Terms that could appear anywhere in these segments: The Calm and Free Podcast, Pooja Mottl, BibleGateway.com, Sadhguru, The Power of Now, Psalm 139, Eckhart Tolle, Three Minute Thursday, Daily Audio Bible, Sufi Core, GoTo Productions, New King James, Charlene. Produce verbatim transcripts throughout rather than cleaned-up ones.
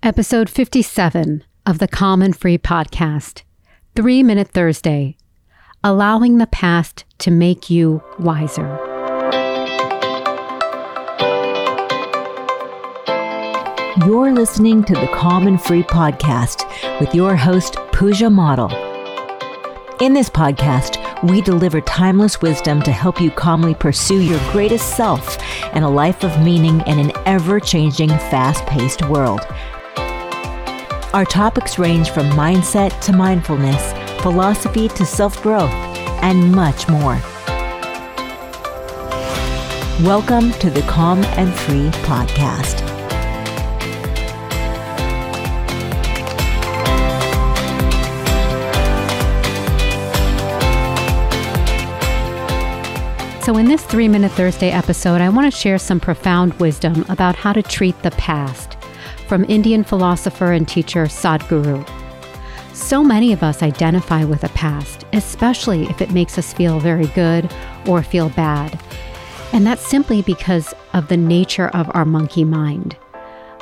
Episode fifty-seven of the Calm and Free Podcast, Three-Minute Thursday, Allowing the Past to Make You Wiser. You're listening to the Calm and Free Podcast with your host, Pooja Mottl. In this podcast, we deliver timeless wisdom to help you calmly pursue your greatest self and a life of meaning in an ever-changing, fast-paced world. Our topics range from mindset to mindfulness, philosophy to self-growth, and much more. Welcome to the Calm and Free Podcast. So in this Three-Minute Thursday episode, I want to share some profound wisdom about how to treat the past, from Indian philosopher and teacher Sadhguru. So many of us identify with a past, especially if it makes us feel very good or feel bad. And that's simply because of the nature of our monkey mind.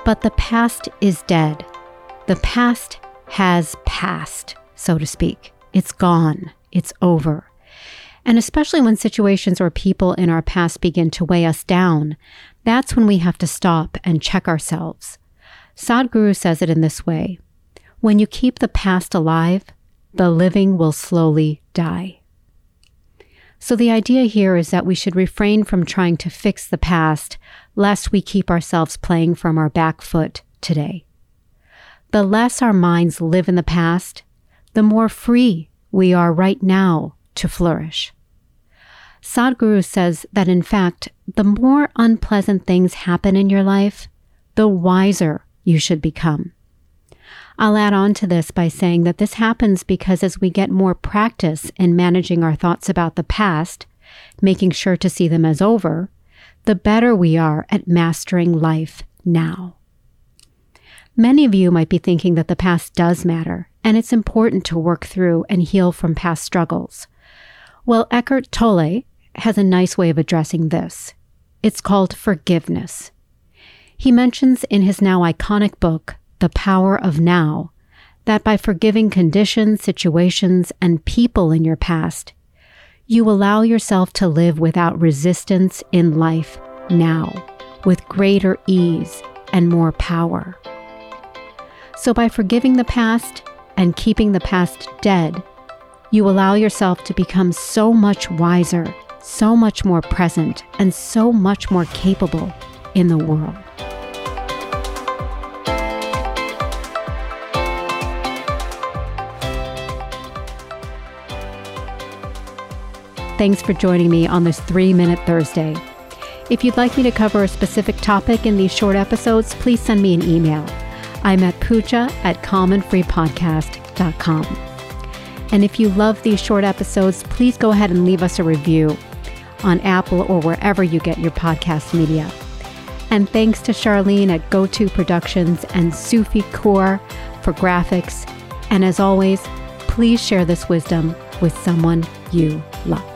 But the past is dead. The past has passed, so to speak. It's gone. It's over. And especially when situations or people in our past begin to weigh us down, that's when we have to stop and check ourselves. Sadhguru says it in this way: when you keep the past alive, the living will slowly die. So the idea here is that we should refrain from trying to fix the past, lest we keep ourselves playing from our back foot today. The less our minds live in the past, the more free we are right now to flourish. Sadhguru says that, in fact, the more unpleasant things happen in your life, the wiser you should become. I'll add on to this by saying that this happens because as we get more practice in managing our thoughts about the past, making sure to see them as over, the better we are at mastering life now. Many of you might be thinking that the past does matter, and it's important to work through and heal from past struggles. Well, Eckhart Tolle has a nice way of addressing this. It's called forgiveness. He mentions in his now iconic book, The Power of Now, that by forgiving conditions, situations, and people in your past, you allow yourself to live without resistance in life now, with greater ease and more power. So by forgiving the past and keeping the past dead, you allow yourself to become so much wiser, so much more present, and so much more capable in the world. Thanks for joining me on this Three-Minute Thursday. If you'd like me to cover a specific topic in these short episodes, please send me an email. I'm at pooja at calmandfreepodcast.com. And if you love these short episodes, please go ahead and leave us a review on Apple or wherever you get your podcast media. And thanks to Charlene at GoTo Productions and Sufi Core for graphics. And as always, please share this wisdom with someone you love.